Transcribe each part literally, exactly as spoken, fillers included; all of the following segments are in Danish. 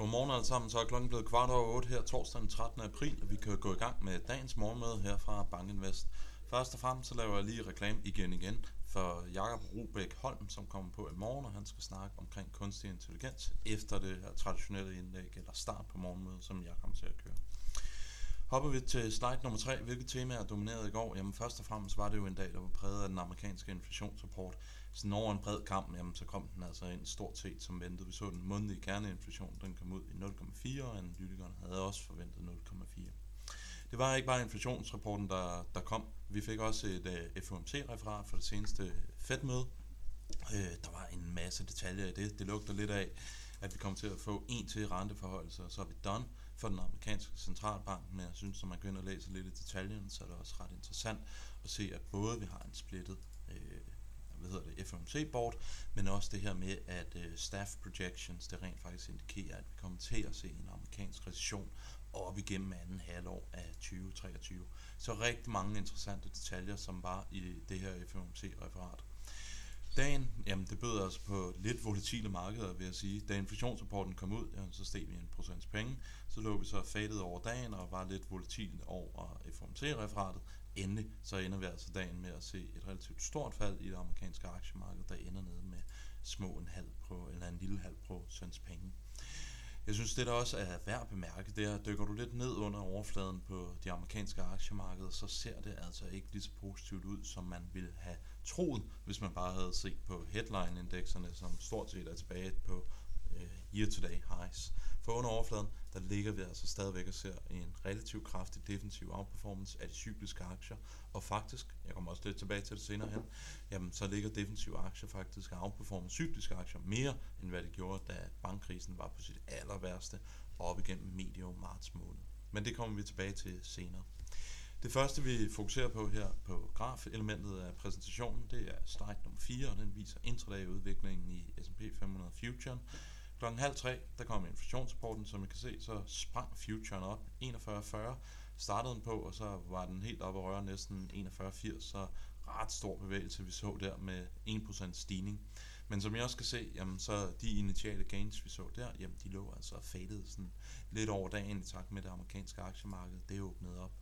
Godmorgen alle sammen, så er klokken blevet kvart over otte her torsdag den trettende april, og vi kan gå i gang med dagens morgenmøde her fra Bankinvest. Først og fremmest så laver jeg lige reklame igen igen for Jakob Rubæk Holm, som kommer på i morgen, og han skal snakke omkring kunstig intelligens efter det her traditionelle indlæg eller start på morgenmødet, som jeg kommer til at køre. Hopper vi til slide nummer tre. Hvilke temaer dominerede i går? Jamen først og fremmest var det jo en dag, der var præget af den amerikanske inflationsrapport. Sådan over en bred kamp, jamen så kom den altså ind stort set som ventet. Vi så den månedlige kerneinflation, den kom ud i nul komma fire, og analytikerne havde også forventet nul komma fire. Det var ikke bare inflationsrapporten, der, der kom. Vi fik også et uh, F O M C-referat for det seneste Fed-møde. Uh, der var en masse detaljer i det. Det lugter lidt af, at vi kommer til at få en til renteforhøjelse, og så er vi done for den amerikanske centralbank, men jeg synes, at man begynder at læse lidt i detaljerne, så er det også ret interessant at se, at både vi har en splittet øh, hvad hedder det, F O M C-board, men også det her med, at øh, staff projections, det rent faktisk indikerer, at vi kommer til at se en amerikansk recession op igennem anden halvår af tyve treogtyve. Så rigtig mange interessante detaljer, som var i det her F O M C-referat. Dagen, jamen det bød altså på lidt volatile markeder, vil jeg sige. Da inflationsrapporten kom ud, jamen, så steg vi en procents penge. Så lå vi så fadet over dagen og var lidt volatile over F O M C-referatet. Endelig så ender vi altså dagen med at se et relativt stort fald i det amerikanske aktiemarked, der ender nede med små en halv pro, eller en lille halv procents penge. Jeg synes, det der også er værd at bemærke, det er, at dykker du lidt ned under overfladen på de amerikanske aktiemarkeder, så ser det altså ikke lige så positivt ud, som man ville have troet, hvis man bare havde set på headline-indekserne, som stort set er tilbage på uh, year-to-day highs. For under overfladen, der ligger vi altså stadigvæk og ser en relativt kraftig defensiv outperformance af de cykliske aktier, og faktisk, jeg kommer også lidt tilbage til det senere hen, jamen så ligger defensive aktier faktisk og outperformer cykliske aktier mere, end hvad det gjorde, da bankkrisen var på sit aller værste op igennem medio marts måned. Men det kommer vi tilbage til senere. Det første, vi fokuserer på her på grafelementet af præsentationen, det er slide nummer fire, og den viser intraday-udviklingen i S and P fem hundrede futuren. Klokken halv tre, der kom inflationsrapporten, som I kan se, så sprang futuren op enogfyrre komma fyrre, startede den på, og så var den helt oppe at røre næsten enogfyrre komma firs, så ret stor bevægelse, vi så der med en procent stigning. Men som I også kan se, jamen, så de initiale gains, vi så der, jamen, de lå altså faded sådan lidt over dagen i takt med det amerikanske aktiemarked, det åbnede op.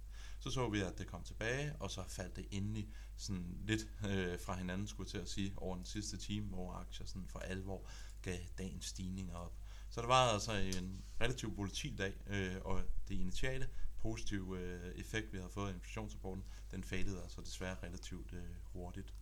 Så så vi, at det kom tilbage, og så faldt det endelig sådan lidt øh, fra hinanden, skulle til at sige, over den sidste time, hvor aktier sådan for alvor gav dagens stigninger op. Så det var altså en relativt volatil dag, øh, og det initiale positive øh, effekt, vi havde fået af inflationsrapporten, den fadede altså desværre relativt øh, hurtigt.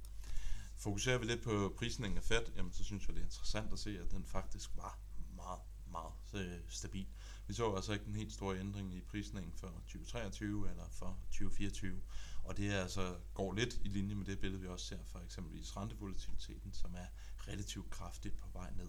Fokuserer vi lidt på prisningen af Fed, jamen, så synes jeg, det er interessant at se, at den faktisk var meget, meget øh, stabil. Vi så altså ikke den helt store ændring i prisningen for tyve treogtyve eller for tyve fireogtyve, og det er altså går lidt i linje med det billede, vi også ser for eksempelvis rentevolatiliteten, som er relativt kraftigt på vej ned.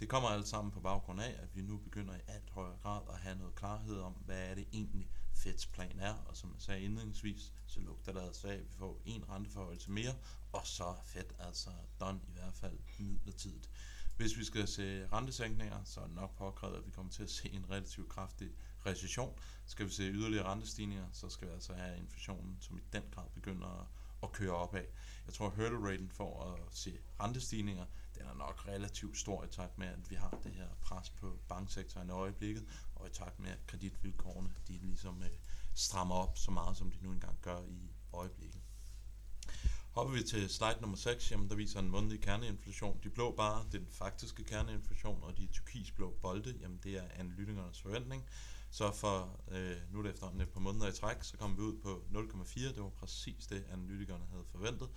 Det kommer alt sammen på baggrund af, at vi nu begynder i alt højere grad at have noget klarhed om, hvad er det egentlig Feds plan er, og som jeg sagde indledningsvis, så lugter der altså af, at vi får en renteforhøjelse mere, og så er Fed altså done i hvert fald midlertidigt. Hvis vi skal se rentesænkninger, så er det nok påkrævet, at vi kommer til at se en relativt kraftig recession. Skal vi se yderligere rentestigninger, så skal vi altså have inflationen, som i den grad begynder at køre opad. Jeg tror, at hurdle raten for at se rentestigninger, den er nok relativt stor i takt med, at vi har det her pres på banksektoren i øjeblikket, og i takt med, at kreditvilkårene de ligesom strammer op så meget, som de nu engang gør i øjeblikket. Hopper vi til slide nummer seks, jamen der viser en månedlig kerneinflation. De blå bare, det er den faktiske kerneinflation, og de turkisblå bolde, jamen det er analytikernes forventning. Så for øh, nu er det efterhånden et par måneder i træk, så kom vi ud på nul komma fire, det var præcis det, analytikerne havde forventet.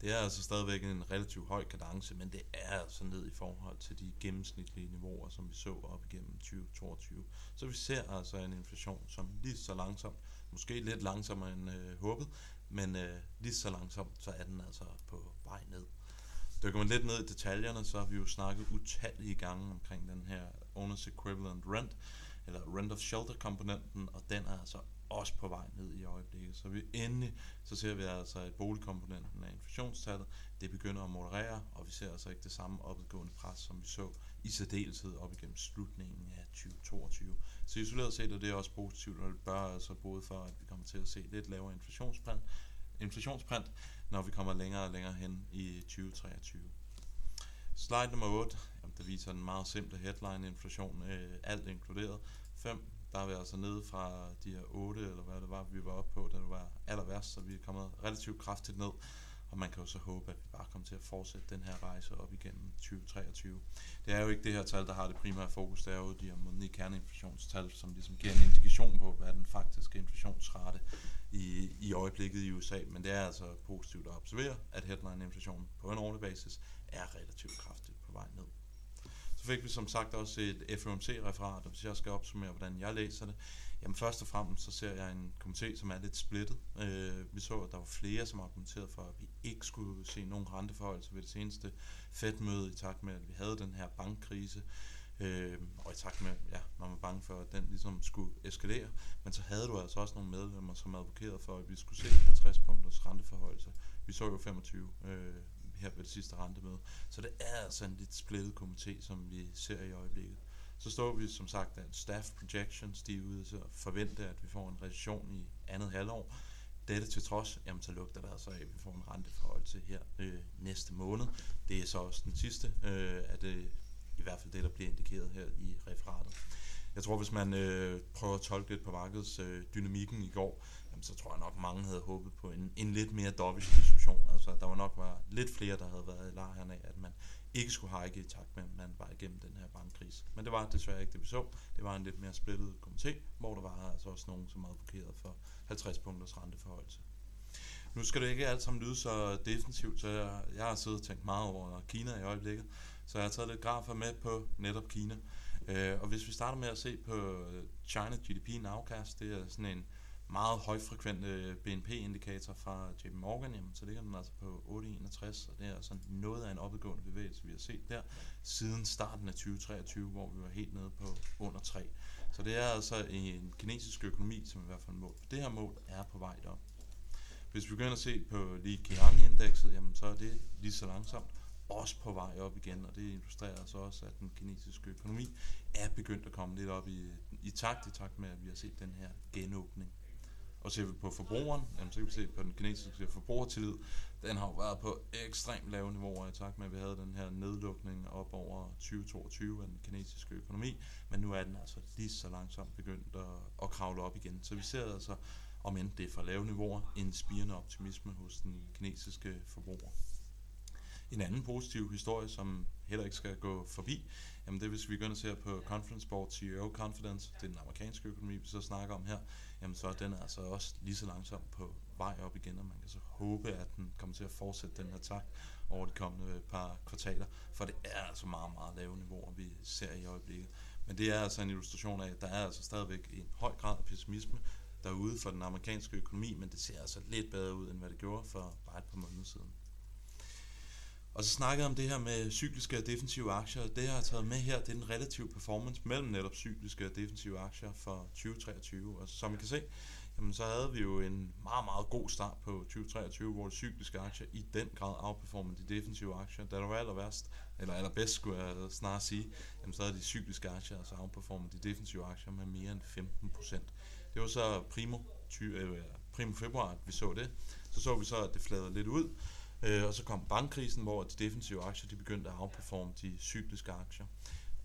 Det er altså stadigvæk en relativt høj kadence, men det er altså ned i forhold til de gennemsnitlige niveauer, som vi så op igennem tyve toogtyve. Så vi ser altså en inflation, som lige så langsomt, måske lidt langsommere end øh, håbet, men øh, lige så langsomt, så er den altså på vej ned. Dykker man lidt ned i detaljerne, så har vi jo snakket utallige gange omkring den her Owners Equivalent Rent, eller Rent of Shelter-komponenten, og den er altså også på vej ned i øjeblikket. Så vi endelig, så ser vi altså, at boligkomponenten af inflationstallet, det begynder at moderere, og vi ser altså ikke det samme opadgående pres, som vi så i særdeleshed op igennem slutningen af tyve toogtyve. Så isoleret set er det også positivt, og det bør altså både for, at vi kommer til at se lidt lavere inflationsprint, inflationsprint når vi kommer længere og længere hen i tyve treogtyve. Slide nummer otte. det viser en meget simple headline inflation, øh, alt inkluderet fem, der er vi altså nede fra de her otte, eller hvad det var, vi var oppe på, da det var aller værst, så vi er kommet relativt kraftigt ned, og man kan jo så håbe, at vi bare kommer til at fortsætte den her rejse op igennem tyve treogtyve. Det er jo ikke det her tal, der har det primære fokus, det er jo de her månedlige kerneinflationstal, som ligesom giver en indikation på, hvad den faktiske inflationsrate i, i øjeblikket i U S A, men det er altså positivt at observere, at headline-inflationen på en årlig basis er relativt kraftigt på vej ned. Så fik vi som sagt også et F O M C-referat, og hvis jeg skal opsummere, hvordan jeg læser det, jamen først og fremmest så ser jeg en komité, som er lidt splittet. Øh, vi så, at der var flere, som argumenterede for, at vi ikke skulle se nogen renteforhøjelser ved det seneste Fed-møde, i takt med, at vi havde den her bankkrise, øh, og i takt med, at ja, man var bange for, at den ligesom skulle eskalere. Men så havde du altså også nogle medlemmer, som advokerede for, at vi skulle se halvtreds punkters renteforhøjelser. Vi så jo femogtyve øh, her ved det sidste rentemøde. Så det er altså en lidt splittet komité, som vi ser i øjeblikket. Så står vi som sagt, at staff projections, de er ude til at forvente, at vi får en recession i andet halvår. Dette til trods, jamen så lugter der altså af, at vi får en renteforhøjelse her øh, næste måned. Det er så også den sidste, øh, at det i hvert fald det, der bliver indikeret her i referatet. Jeg tror, hvis man øh, prøver at tolke lidt på markedsdynamikken øh, i går, jamen, så tror jeg nok, mange havde håbet på en, en lidt mere dovish diskussion. Altså, der var nok var lidt flere, der havde været i lejrene af, at man ikke skulle hike i takt med, at man var igennem den her bankkrise. Men det var desværre ikke det, vi så. Det var en lidt mere splittet komité, hvor der var altså også nogen, som advokerede for halvtreds punkters renteforhøjelse. Nu skal det ikke alt sammen lyde så defensivt, så jeg, jeg har siddet og tænkt meget over Kina i øjeblikket, så jeg har taget lidt grafer med på netop Kina. Og hvis vi starter med at se på China G D P in afkast, det er sådan en meget højfrekvent B N P-indikator fra J P Morgan, jamen, så ligger den altså på otte komma enogtres, og det er altså noget af en opadgående bevægelse, vi har set der, siden starten af tyve treogtyve, hvor vi var helt nede på under tre. Så det er altså en kinesisk økonomi, som i hvert fald mål. Det her mål er på vej derop. Hvis vi begynder at se på Li Qiang-indekset, jamen, så er det lige så langsomt også på vej op igen, og det illustrerer altså også, at den kinesiske økonomi er begyndt at komme lidt op i, i takt, i takt med, at vi har set den her genåbning. Og ser vi på forbrugeren, jamen, så kan vi se på den kinesiske forbrugertillid, den har jo været på ekstremt lave niveauer, i takt med, at vi havde den her nedlukning op over tyve toogtyve af den kinesiske økonomi, men nu er den altså lige så langsomt begyndt at, at kravle op igen. Så vi ser altså, om end det er fra lave niveauer, en spirende optimisme hos den kinesiske forbruger. En anden positiv historie, som heller ikke skal gå forbi, jamen det er, hvis vi begynder at se på Conference Board, C E O Confidence, det er den amerikanske økonomi, vi så snakker om her, jamen så er den altså også lige så langsomt på vej op igen, og man kan så håbe, at den kommer til at fortsætte den her takt over de kommende par kvartaler, for det er altså meget, meget lave niveauer, vi ser i øjeblikket. Men det er altså en illustration af, at der er altså stadigvæk en høj grad af pessimisme derude for den amerikanske økonomi, men det ser altså lidt bedre ud, end hvad det gjorde for bare et par måneder siden. Og så snakkede jeg om det her med cykliske og defensive aktier, og det jeg har taget med her, det er den relative performance mellem netop cykliske og defensive aktier for tyve treogtyve. Og som I kan se, jamen, så havde vi jo en meget, meget god start på tyve treogtyve, hvor de cykliske aktier i den grad outperformede de defensive aktier. Da det var allerbedst, eller allerbedst skulle jeg snarere sige, jamen, så havde de cykliske aktier altså outperformet de defensive aktier med mere end femten procent. Det var så primo, primo februar, at vi så det. Så så vi så, at det fladede lidt ud. Øh, og så kom bankkrisen, hvor de defensive aktier de begyndte at outperforme de cykliske aktier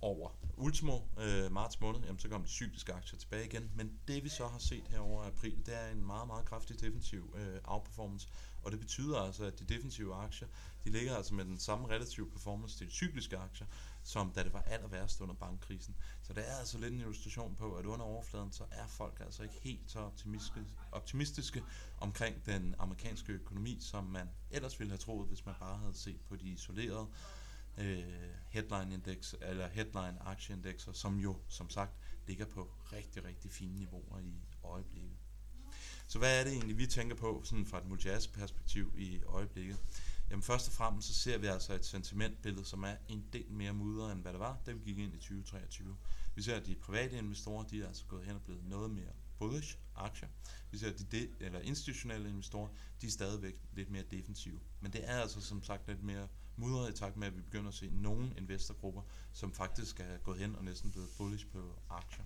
over ultimo øh, marts måned. Jamen, så kom de cykliske aktier tilbage igen, men det vi så har set her over april, det er en meget, meget kraftig defensiv øh, outperformance, og det betyder altså, at de defensive aktier, de ligger altså med den samme relative performance til de cykliske aktier, som da det var aller værst under bankkrisen. Så det er altså lidt en illustration på, at under overfladen, så er folk altså ikke helt så optimistiske, optimistiske omkring den amerikanske økonomi, som man ellers ville have troet, hvis man bare havde set på de isolerede øh, headline-indeks, eller headline-aktieindekser, som jo, som sagt, ligger på rigtig, rigtig fine niveauer i øjeblikket. Så hvad er det egentlig, vi tænker på sådan fra et multi-asset-perspektiv i øjeblikket? Jamen først og fremmest så ser vi altså et sentimentbillede, som er en del mere mudret end hvad det var, da vi gik ind i tyve treogtyve. Vi ser, at de private investorer, de er altså gået hen og blevet noget mere bullish aktier. Vi ser, at de de, eller institutionelle investorer, de er stadigvæk lidt mere defensive. Men det er altså som sagt lidt mere mudret i takt med, at vi begynder at se nogle investorgrupper, som faktisk er gået hen og næsten blevet bullish på aktier.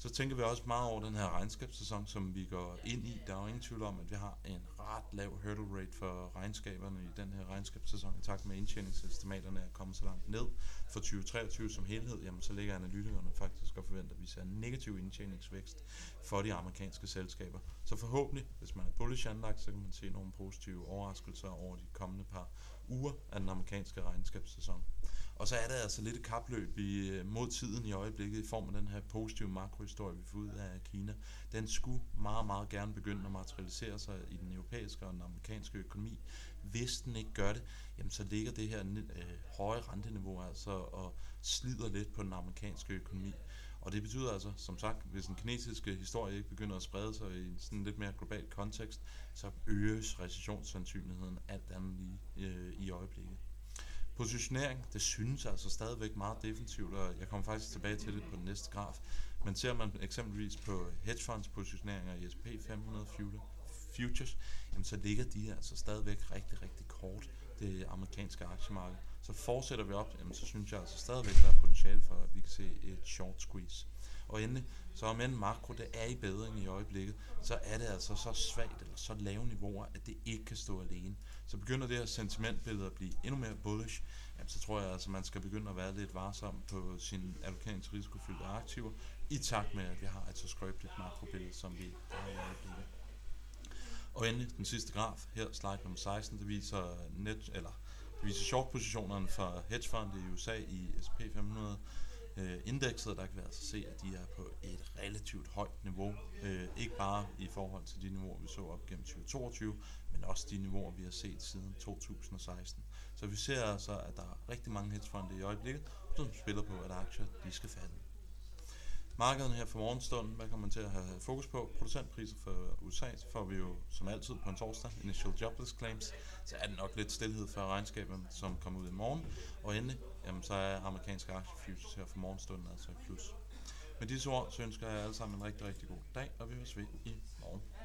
Så tænker vi også meget over den her regnskabssæson, som vi går ind i. Der er jo ingen tvivl om, at vi har en ret lav hurdle rate for regnskaberne i den her regnskabssæson. I takt med indtjeningsestimaterne er kommet så langt ned for tyve treogtyve som helhed, jamen så ligger analytikerne faktisk og forventer, at vi ser negativ indtjeningsvækst for de amerikanske selskaber. Så forhåbentlig, hvis man er bullish anlagt, så kan man se nogle positive overraskelser over de kommende par uger af den amerikanske regnskabssæson. Og så er der altså lidt et kapløb i, mod tiden i øjeblikket i form af den her positive makrohistorie, vi får ud af Kina. Den skulle meget, meget gerne begynde at materialisere sig i den europæiske og den amerikanske økonomi. Hvis den ikke gør det, jamen så ligger det her øh, høje renteniveau altså og slider lidt på den amerikanske økonomi. Og det betyder altså, som sagt, hvis den kinesiske historie ikke begynder at sprede sig i sådan en lidt mere global kontekst, så øges recessionssandsynligheden alt andet lige øh, i øjeblikket. Positionering, det synes altså stadigvæk meget defensivt, og jeg kommer faktisk tilbage til det på den næste graf. Men ser man eksempelvis på hedgefonds positioneringer i S and P five hundrede futures, jamen så ligger de altså stadigvæk rigtig, rigtig kort det amerikanske aktiemarked. Så fortsætter vi op, jamen så synes jeg altså stadigvæk, der er potentiale for, at vi kan se et short squeeze. Og endelig, så om end makro, det er i bedring i øjeblikket, så er det altså så svagt eller så lave niveauer, at det ikke kan stå alene. Så begynder det her sentimentbillede at blive endnu mere bullish, jamen så tror jeg altså, man skal begynde at være lidt varsom på sin allokeringsrisikofyldte aktiver, i takt med, at vi har et så skrøbeligt makrobillede, som vi har i øjeblikket. Og endelig, den sidste graf, her slide nummer seksten, det viser net, eller det viser short-positionerne for hedgefonde i U S A i S and P five hundrede, indekset, der kan vi altså se, at de er på et relativt højt niveau. Øh, ikke bare i forhold til de niveauer, vi så op gennem tyve toogtyve, men også de niveauer, vi har set siden to tusind og seksten. Så vi ser altså, at der er rigtig mange hedgefonde i øjeblikket, som spiller på, at aktier de skal falde. Markederne her for morgenstunden, hvad kommer man til at have fokus på? Producentpriser for U S A, så får vi jo som altid på en torsdag, initial jobless claims, så er det nok lidt stillhed for regnskaberne, som kommer ud i morgen, og endelig, jamen, så er amerikanske aktiefutures her for morgenstunden altså i plus. Med disse ord, så ønsker jeg alle sammen en rigtig, rigtig god dag, og vi høres ved i morgen.